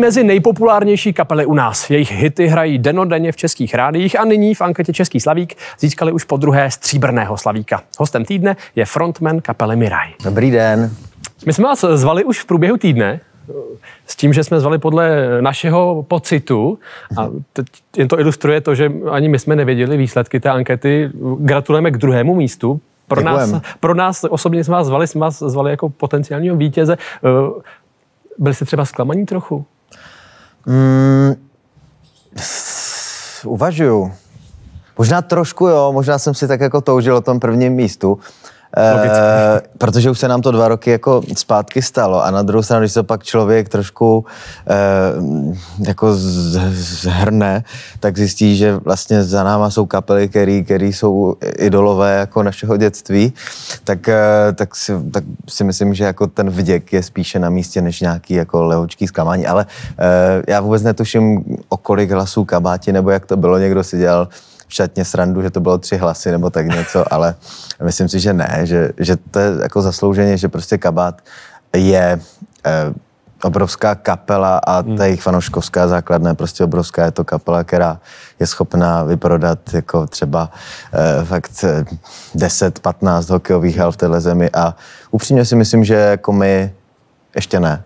Mezi nejpopulárnější kapely u nás. Jejich hity hrají dennodenně v českých rádiích a nyní v anketě Český slavík získali už podruhé stříbrného slavíka. Hostem týdne je frontman kapely Mirai. Dobrý den. My jsme vás zvali už v průběhu týdne s tím, že jsme zvali podle našeho pocitu a teď jen to ilustruje to, že ani my jsme nevěděli výsledky té ankety. Gratulujeme k druhému místu. Pro nás osobně jsme vás zvali jako potenciálního vítěze. Byli jste třeba zklamaní trochu? Uvažuju. Možná trošku jo, možná jsem si tak jako toužil o tom prvním místu. Protože už se nám to 2 roky jako zpátky stalo a na druhou stranu, když se pak člověk trošku jako zhrne, tak zjistí, že vlastně za náma jsou kapely, které jsou idolové jako našeho dětství, tak si myslím, že jako ten vděk je spíše na místě než nějaký jako lehočký zklamání, ale já vůbec netuším, o kolik hlasů Kabáti, nebo jak to bylo, někdo si dělal v šatně srandu, že to bylo 3 hlasy nebo tak něco, ale myslím si, že ne, že to je jako zaslouženě, že prostě Kabát je obrovská kapela a ta jejich fanouškovská základna je prostě obrovská, je to kapela, která je schopná vyprodat jako třeba fakt 10-15 hokejových hal v téhle zemi a upřímně si myslím, že jako my ještě ne.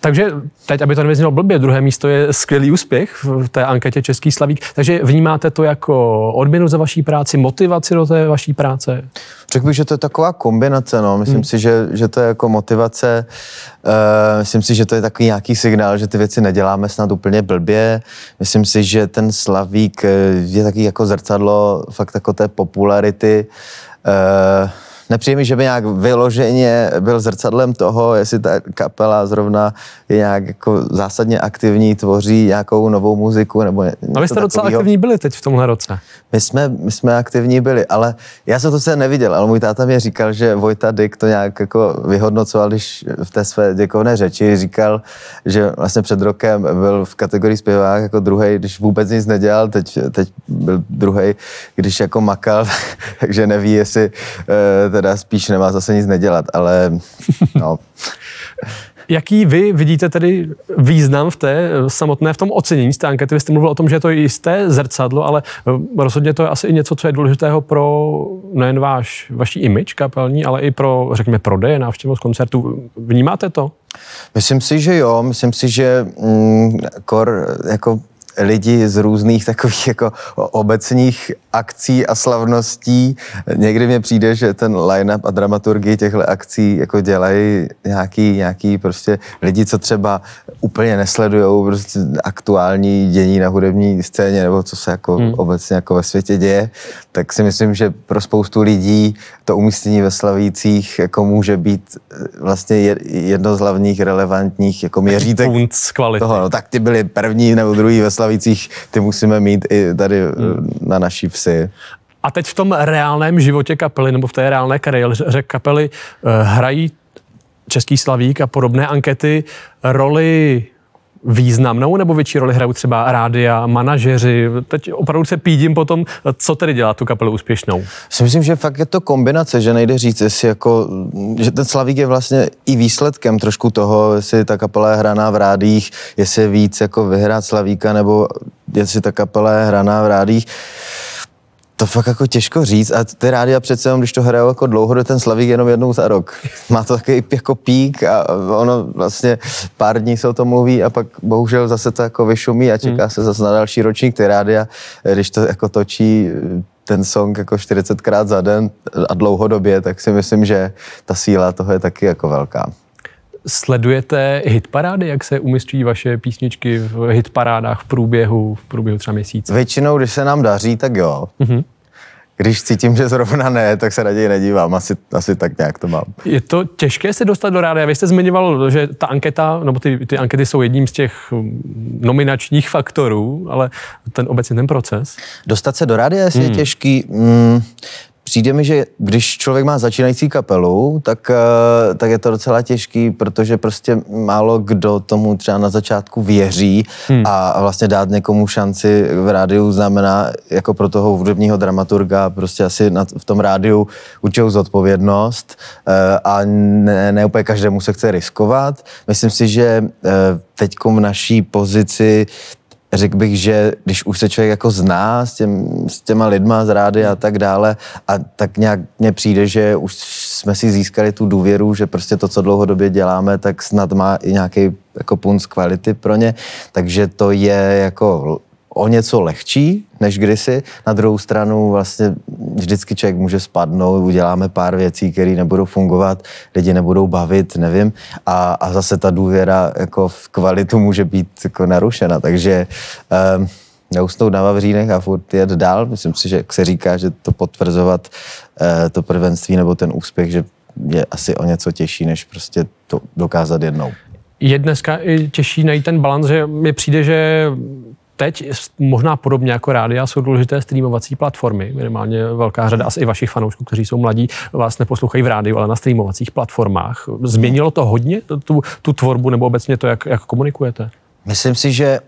Takže teď, aby to nevyznělo blbě, druhé místo je skvělý úspěch v té anketě Český slavík. Takže vnímáte to jako odměnu za vaší práci, motivaci do té vaší práce? Řekl bych, že to je taková kombinace, no. Myslím si, že to je jako motivace. Myslím si, že to je takový nějaký signál, že ty věci neděláme snad úplně blbě. Myslím si, že ten slavík je taky jako zrcadlo fakt jako té popularity. Nepřijde mi, že by nějak vyloženě byl zrcadlem toho, jestli ta kapela zrovna je nějak jako zásadně aktivní, tvoří nějakou novou muziku nebo něco takového. A vy jste docela aktivní byli teď v tomhle roce. My jsme aktivní byli, ale já jsem to se neviděl, ale můj táta mě říkal, že Vojta Dyk to nějak jako vyhodnocoval, když v té své děkovné řeči říkal, že vlastně před rokem byl v kategorii zpěvák jako druhej, když vůbec nic nedělal, teď byl druhej, když jako makal, takže neví, jestli teda spíš nemá zase nic nedělat, ale no. Jaký vy vidíte tedy význam v tom ocenění z té ankety? Vy jste mluvil o tom, že je to jisté zrcadlo, ale rozhodně to je asi i něco, co je důležitého pro nejen vaší image kapelní, ale i pro, řekněme, prodeje, návštěvnost koncertů. Vnímáte to? Myslím si, že jo. Myslím si, že jako lidi z různých takových jako obecních akcí a slavností. Někdy mně přijde, že ten line-up a dramaturgii těchto akcí jako dělají nějaký prostě lidi, co třeba úplně nesledujou prostě aktuální dění na hudební scéně nebo co se jako obecně jako ve světě děje, tak si myslím, že pro spoustu lidí to umístění ve slavících jako může být vlastně jedno z hlavních relevantních jako měřítek toho. No, tak ty byli první nebo druhý ve slavících, ty musíme mít i tady na naší vsi. A teď v tom reálném životě kapely, nebo v té reálné kariéře kapely, hrají Český slavík a podobné ankety roli významnou, nebo větší roli hrají třeba rádia, manažeři? Teď opravdu se pídím po tom, co tedy dělá tu kapelu úspěšnou. Já myslím, že fakt je to kombinace, že nejde říct, jestli jako, že ten slavík je vlastně i výsledkem trošku toho, jestli ta kapela je hraná v rádiích, jestli je víc jako vyhrát slavíka, nebo jestli ta kapela je hraná v rádiích. To fakt jako těžko říct a ty rádia přece jenom, když to hrajou jako dlouho, do ten slavík jenom jednou za rok. Má to takový jako pík a ono vlastně pár dní se o tom mluví a pak bohužel zase to jako vyšumí a čeká se zase na další ročník. Ty rádia, když to jako točí ten song jako 40krát za den a dlouhodobě, tak si myslím, že ta síla toho je taky jako velká. Sledujete hitparády, jak se umístují vaše písničky v hitparádách v průběhu třeba měsíce? Většinou, když se nám daří, tak jo. Mm-hmm. Když cítím, že zrovna ne, tak se raději nedívám. Asi tak nějak to mám. Je to těžké se dostat do rádia. Vy jste zmiňoval, že ta anketa, nebo ty ankety jsou jedním z těch nominačních faktorů, ale ten obecně ten proces. Dostat se do rádia je těžký. Přijde mi, že když člověk má začínající kapelu, tak je to docela těžký, protože prostě málo kdo tomu třeba na začátku věří a vlastně dát někomu šanci v rádiu znamená jako pro toho hudebního dramaturga prostě asi v tom rádiu určitou zodpovědnost a ne úplně každému se chce riskovat. Myslím si, že teďkom v naší pozici řekl bych, že když už se člověk jako zná s těma lidma z rády a tak dále, a tak nějak mně přijde, že už jsme si získali tu důvěru, že prostě to, co dlouhodobě děláme, tak snad má i nějaký jako punc kvality pro ně, takže to je jako o něco lehčí než kdysi. Na druhou stranu vlastně vždycky člověk může spadnout, uděláme pár věcí, které nebudou fungovat, lidi nebudou bavit, nevím. A zase ta důvěra jako v kvalitu může být jako narušena. Takže neusnout na vavřínech a furt jet dál. Myslím si, že jak se říká, že to potvrzovat to prvenství nebo ten úspěch, že je asi o něco těžší, než prostě to dokázat jednou. Je dneska i těžší najít ten balans, že mi přijde, že teď možná podobně jako rádia jsou důležité streamovací platformy. Minimálně velká řada asi i vašich fanoušků, kteří jsou mladí, vás neposlouchají v rádiu, ale na streamovacích platformách. Změnilo to hodně tu tvorbu nebo obecně to, jak komunikujete? Myslím si, že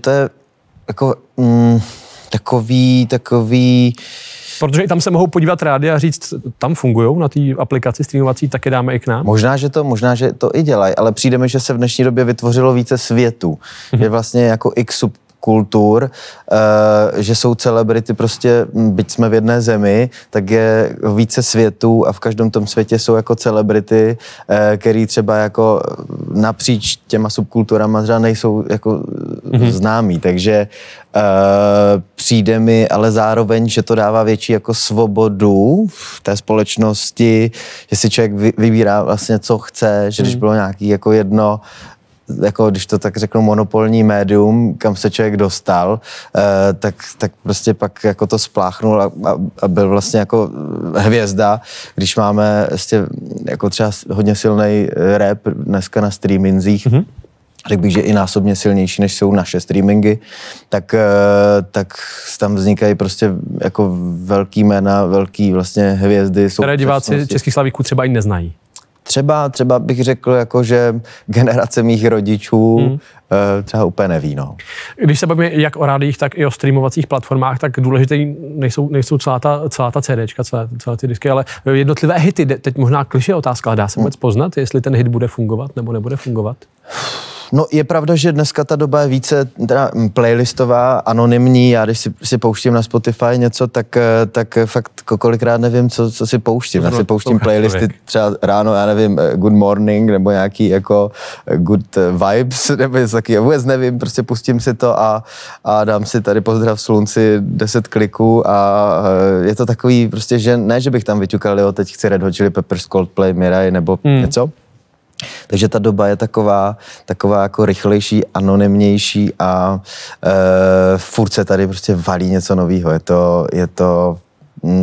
to je jako, takový... Protože i tam se mohou podívat rádi a říct, tam fungujou na té aplikaci streamovací, tak je dáme i k nám. Možná, že to i dělají, ale přijde mi, že se v dnešní době vytvořilo více světů. Je vlastně jako x kultur, že jsou celebrity prostě, byť jsme v jedné zemi, tak je více světů a v každém tom světě jsou jako celebrity, který třeba jako napříč těma subkulturama třeba nejsou jako známí, takže přijde mi ale zároveň, že to dává větší jako svobodu v té společnosti, že si člověk vybírá vlastně, co chce, že když bylo nějaký jako jedno jako když to tak řeknu monopolní médium, kam se člověk dostal, tak prostě pak jako to spláchnul a byl vlastně jako hvězda. Když máme vlastně jako třeba hodně silnej rap dneska na streaminzích, řekl bych, že i násobně silnější, než jsou naše streamingy, tak tam vznikají prostě jako velký jména, velký vlastně hvězdy. Které diváci Českých slavíků třeba i neznají. Třeba bych řekl, jako, že generace mých rodičů třeba úplně neví. No. Když se bavíme jak o rádiích, tak i o streamovacích platformách, tak důležité nejsou celá ta CDčka, celé ty disky, ale jednotlivé hity. Teď možná klišé otázka, ale dá se vůbec poznat, jestli ten hit bude fungovat nebo nebude fungovat? No je pravda, že dneska ta doba je více teda playlistová, anonymní. Já když si pouštím na Spotify něco, tak fakt kolikrát nevím, co si pouštím. Já si pouštím playlisty třeba ráno, já nevím, Good Morning nebo nějaký jako Good Vibes nebo něco taky. Já vůbec nevím, prostě pustím si to a dám si tady Pozdrav slunci 10 kliků a je to takový prostě, že ne, že bych tam vyťukal, jo, teď chci Red Hot Chili Peppers, Coldplay, Mirai nebo něco. Takže ta doba je taková jako rychlejší, anonymnější a furt se tady prostě valí něco nového. Je to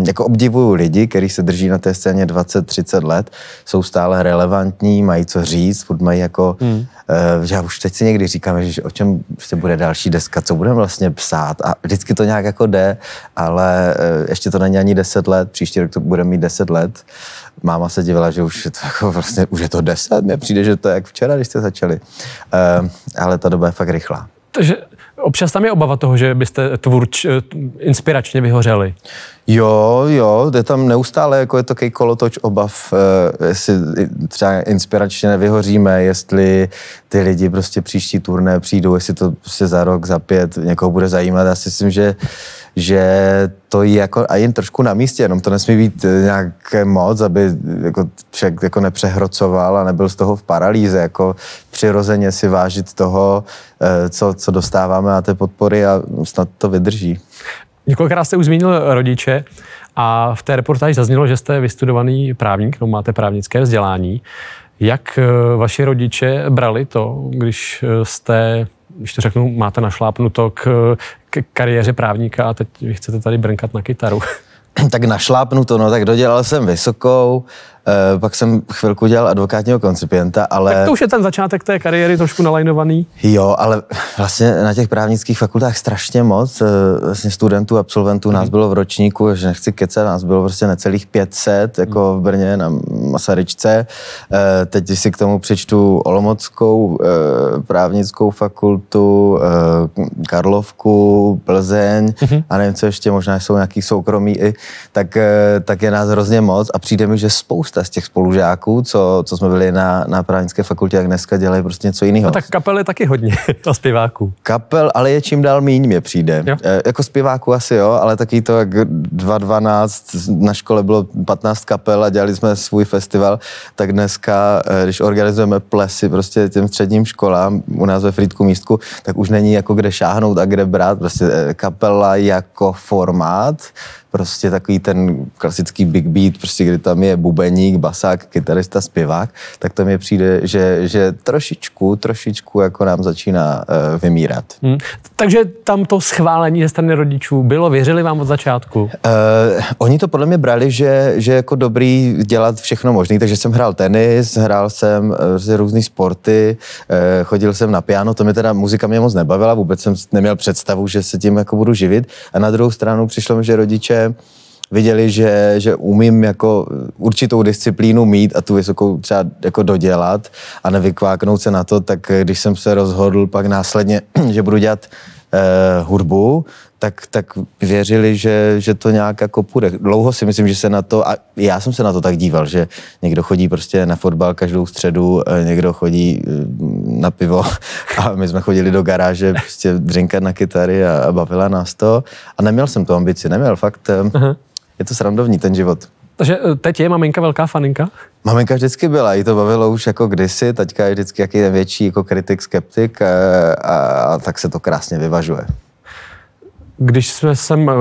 jako obdivuju lidi, kteří se drží na té scéně 20-30 let, jsou stále relevantní, mají co říct, furt mají jako, já už teď si někdy říkám, že o čem prostě bude další deska, co budeme vlastně psát a vždycky to nějak jako jde, ale ještě to není ani 10 let, příští rok to bude mít 10 let. Máma se divila, že už je to jako vlastně, už je to 10, mně přijde, že to je jak včera, když jste začali, ale ta doba je fakt rychlá. Takže občas tam je obava toho, že byste inspiračně vyhořeli. Jo, je tam neustále, jako je takový kolotoč obav, jestli třeba inspiračně nevyhoříme, jestli ty lidi prostě příští turné přijdou, jestli to prostě za rok, za 5 někoho bude zajímat. Já si myslím, že to je jako a jen trošku na místě, jenom to nesmí být nějaké moc, aby jako člověk jako nepřehrocoval a nebyl z toho v paralýze, jako přirozeně si vážit toho, co dostáváme na té podpory a snad to vydrží. Několikrát jste už zmínil rodiče a v té reportáži zaznělo, že jste vystudovaný právník, no máte právnické vzdělání. Jak vaši rodiče brali to, když jste, když to řeknu, máte našlápnuto k kariéře právníka a teď vy chcete tady brnkat na kytaru? Tak našlápnuto, no tak dodělal jsem vysokou, Pak jsem chvilku dělal advokátního koncipienta, ale... Tak to už je ten začátek té kariéry trošku nalajnovaný. Jo, ale vlastně na těch právnických fakultách strašně moc vlastně studentů, absolventů, nás bylo v ročníku, že nechci kecat, nás bylo prostě necelých 500, jako v Brně na Masaryčce. Teď, když si k tomu přečtu Olomouckou právnickou fakultu, Karlovku, Plzeň a nevím, co ještě, možná jsou nějaký soukromí, tak je nás hrozně moc a přijde mi, že spousta z těch spolužáků, co jsme byli na právnické fakultě, jak dneska dělají prostě něco jiného. No tak kapel je taky hodně a zpěváků. Kapel, ale je čím dál míň, mě přijde. Jako zpěváků asi jo, ale taky to jak 2012, na škole bylo 15 kapel a dělali jsme svůj festival, tak dneska, když organizujeme plesy prostě těm středním školám, u nás ve Frýdku Místku, tak už není jako kde šáhnout a kde brát, prostě kapela jako formát, prostě takový ten klasický big beat, prostě kdy tam je bubeník, basák, kytarista, zpěvák, tak to mi přijde, že trošičku jako nám začíná vymírat. Takže tam to schválení ze strany rodičů bylo, věřili vám od začátku? Oni to podle mě brali, že jako dobrý dělat všechno možný, takže jsem hrál tenis, hrál jsem různý sporty, chodil jsem na piano, to mě teda muzika mě moc nebavila, vůbec jsem neměl představu, že se tím jako budu živit a na druhou stranu přišlo mi, že rodiče viděli, že umím jako určitou disciplínu mít a tu vysokou třeba jako dodělat a nevykváknout se na to, tak když jsem se rozhodl pak následně, že budu dělat hudbu, tak věřili, že to nějak jako půjde. Dlouho si myslím, že se na to, a já jsem se na to tak díval, že někdo chodí prostě na fotbal každou středu, někdo chodí na pivo a my jsme chodili do garáže prostě dřinkat na kytary a bavila nás to. A neměl jsem tu ambici, fakt. Aha. Je to srandovní ten život. Takže teď je maminka velká faninka? Maminka vždycky byla, jí to bavilo už jako kdysi, taťka je vždycky jaký větší jako kritik, skeptik a tak se to krásně vyvažuje. Když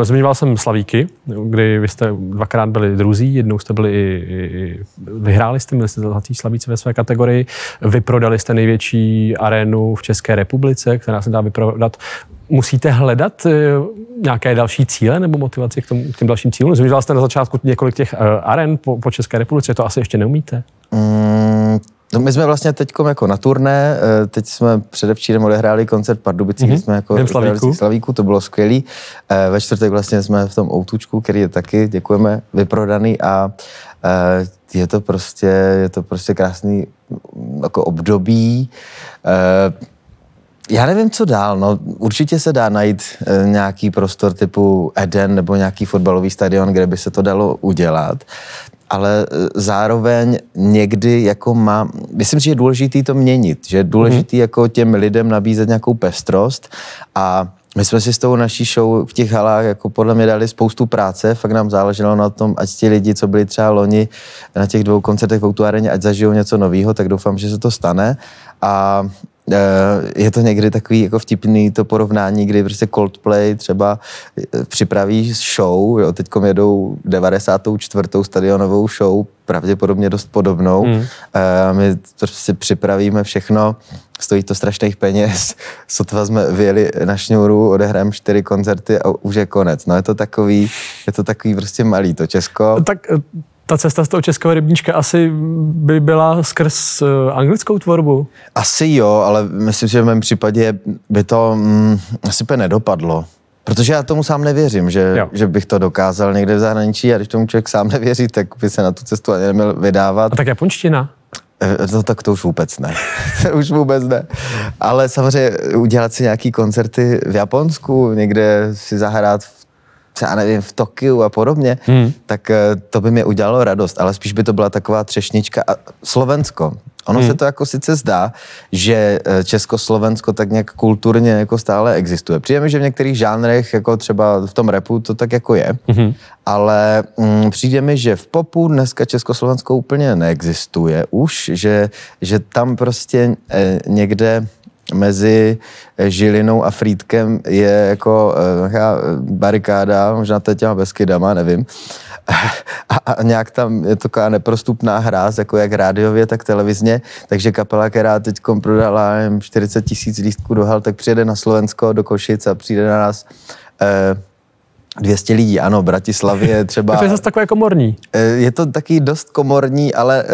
zmiňoval jsem Slavíky, kdy vy jste dvakrát byli druzí, jednou jste byli i vyhráli jste, měli jste zlatý slavíci ve své kategorii, vyprodali jste největší arénu v České republice, která se dá vyprodat. Musíte hledat nějaké další cíle nebo motivaci k těm dalším cílům? Zmiňoval jste na začátku několik těch aren po České republice, to asi ještě neumíte? No my jsme vlastně teďkom jako na turné, teď jsme předevčírem odehráli koncert Pardubicích, jsme jako Slavíku, to bylo skvělý. Ve čtvrtek vlastně jsme v tom O2čku, který je taky, děkujeme, vyprodaný a je to prostě krásný jako období. Já nevím, co dál, no určitě se dá najít nějaký prostor typu Eden nebo nějaký fotbalový stadion, kde by se to dalo udělat. Ale zároveň někdy jako myslím, že je důležitý to měnit, že je důležitý jako těm lidem nabízet nějakou pestrost a my jsme si s tou naší show v těch halách jako podle mě dali spoustu práce, fakt nám záleželo na tom, ať ti lidi, co byli třeba loni na těch dvou koncertech v O2 areně, ať zažijou něco nového, tak doufám, že se to stane a je to někdy takový jako vtipný to porovnání, kdy prostě Coldplay třeba připraví show, jo, teďkom jedou 94. stadionovou show, pravděpodobně dost podobnou. My si připravíme všechno, stojí to strašných peněz, sotva jsme vyjeli na šňůru, odehráme 4 koncerty a už je konec. No je to takový prostě malý to Česko. Tak ta cesta z toho českého rybníčka asi by byla skrz anglickou tvorbu? Asi jo, ale myslím, že v mém případě by to asi by nedopadlo. Protože já tomu sám nevěřím, že bych to dokázal někde v zahraničí a když tomu člověk sám nevěří, tak by se na tu cestu ani neměl vydávat. A tak japonština? No tak to už vůbec ne. Ale samozřejmě udělat si nějaký koncerty v Japonsku, někde si zahrát já nevím, v Tokiu a podobně, tak to by mě udělalo radost, ale spíš by to byla taková třešnička. A Slovensko, ono se to jako sice zdá, že Česko-Slovensko tak nějak kulturně jako stále existuje. Přijde mi, že v některých žánrech, jako třeba v tom rapu, to tak jako je, ale přijde mi, že v popu dneska Česko-Slovensko úplně neexistuje už, že tam prostě někde mezi Žilinou a Frýdkem je jako nějaká barikáda, možná teď těma Beskydama, nevím. A nějak tam je taková neprostupná hráz, jako jak rádiově, tak televizně. Takže kapela, která teď prodala 40 000 lístků do hal, tak přijede na Slovensko, do Košic a přijde na nás 200 lidí, ano, Bratislavě je třeba... Je to zase takové komorní. Je to taky dost komorní, ale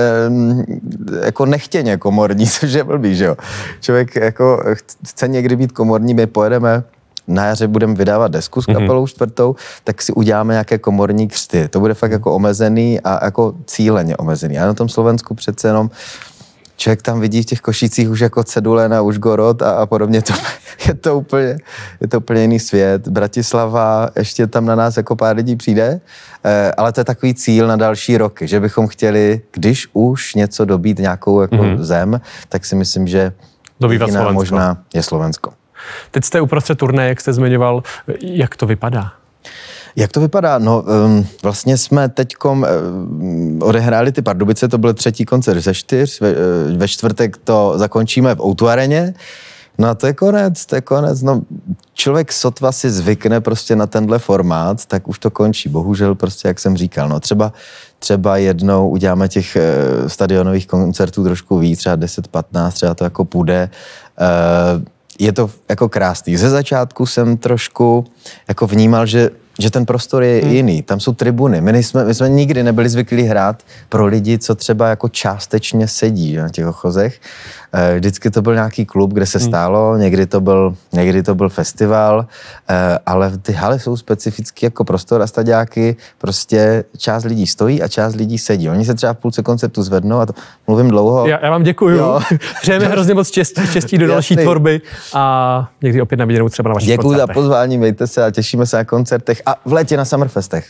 jako nechtěně komorní, což je blbý, že jo. Člověk jako chce někdy být komorní, my pojedeme, na jaře budeme vydávat desku s kapelou čtvrtou, tak si uděláme nějaké komorní křty. To bude fakt jako omezený a jako cíleně omezený. A na tom Slovensku přece jenom člověk tam vidí v těch Košicích už jako cedule na Užgorod a podobně. Je to úplně jiný svět. Bratislava, ještě tam na nás jako pár lidí přijde, ale to je takový cíl na další roky, že bychom chtěli, když už něco dobít nějakou jako zem, tak si myslím, že jediná možná je Slovensko. Teď jste uprostřed turné, jak jste zmiňoval, jak to vypadá? Jak to vypadá? No, vlastně jsme teďkom odehráli ty Pardubice, to byl 3. koncert ze 4, ve čtvrtek to zakončíme v O2 areně. No a to je konec. No, člověk sotva si zvykne prostě na tenhle formát, tak už to končí. Bohužel prostě, jak jsem říkal, no třeba jednou uděláme těch stadionových koncertů trošku víc, třeba 10-15, třeba to jako půjde. Je to jako krásný. Ze začátku jsem trošku jako vnímal, že ten prostor je jiný. Tam jsou tribuny. My jsme nikdy nebyli zvyklí hrát pro lidi, co třeba jako částečně sedí na těch ochozech. Vždycky to byl nějaký klub, kde se stálo, někdy to byl festival, ale ty haly jsou specificky jako prostor a staďáky, prostě část lidí stojí a část lidí sedí. Oni se třeba v půlce koncertu zvednou a to mluvím dlouho. Já vám děkuju. Přejeme hrozně moc štěstí do další tvorby a někdy opět na viděnou třeba na vašich koncertech. Děkuju za pozvání, mějte se a těšíme se na koncertech a v létě na Summerfestech.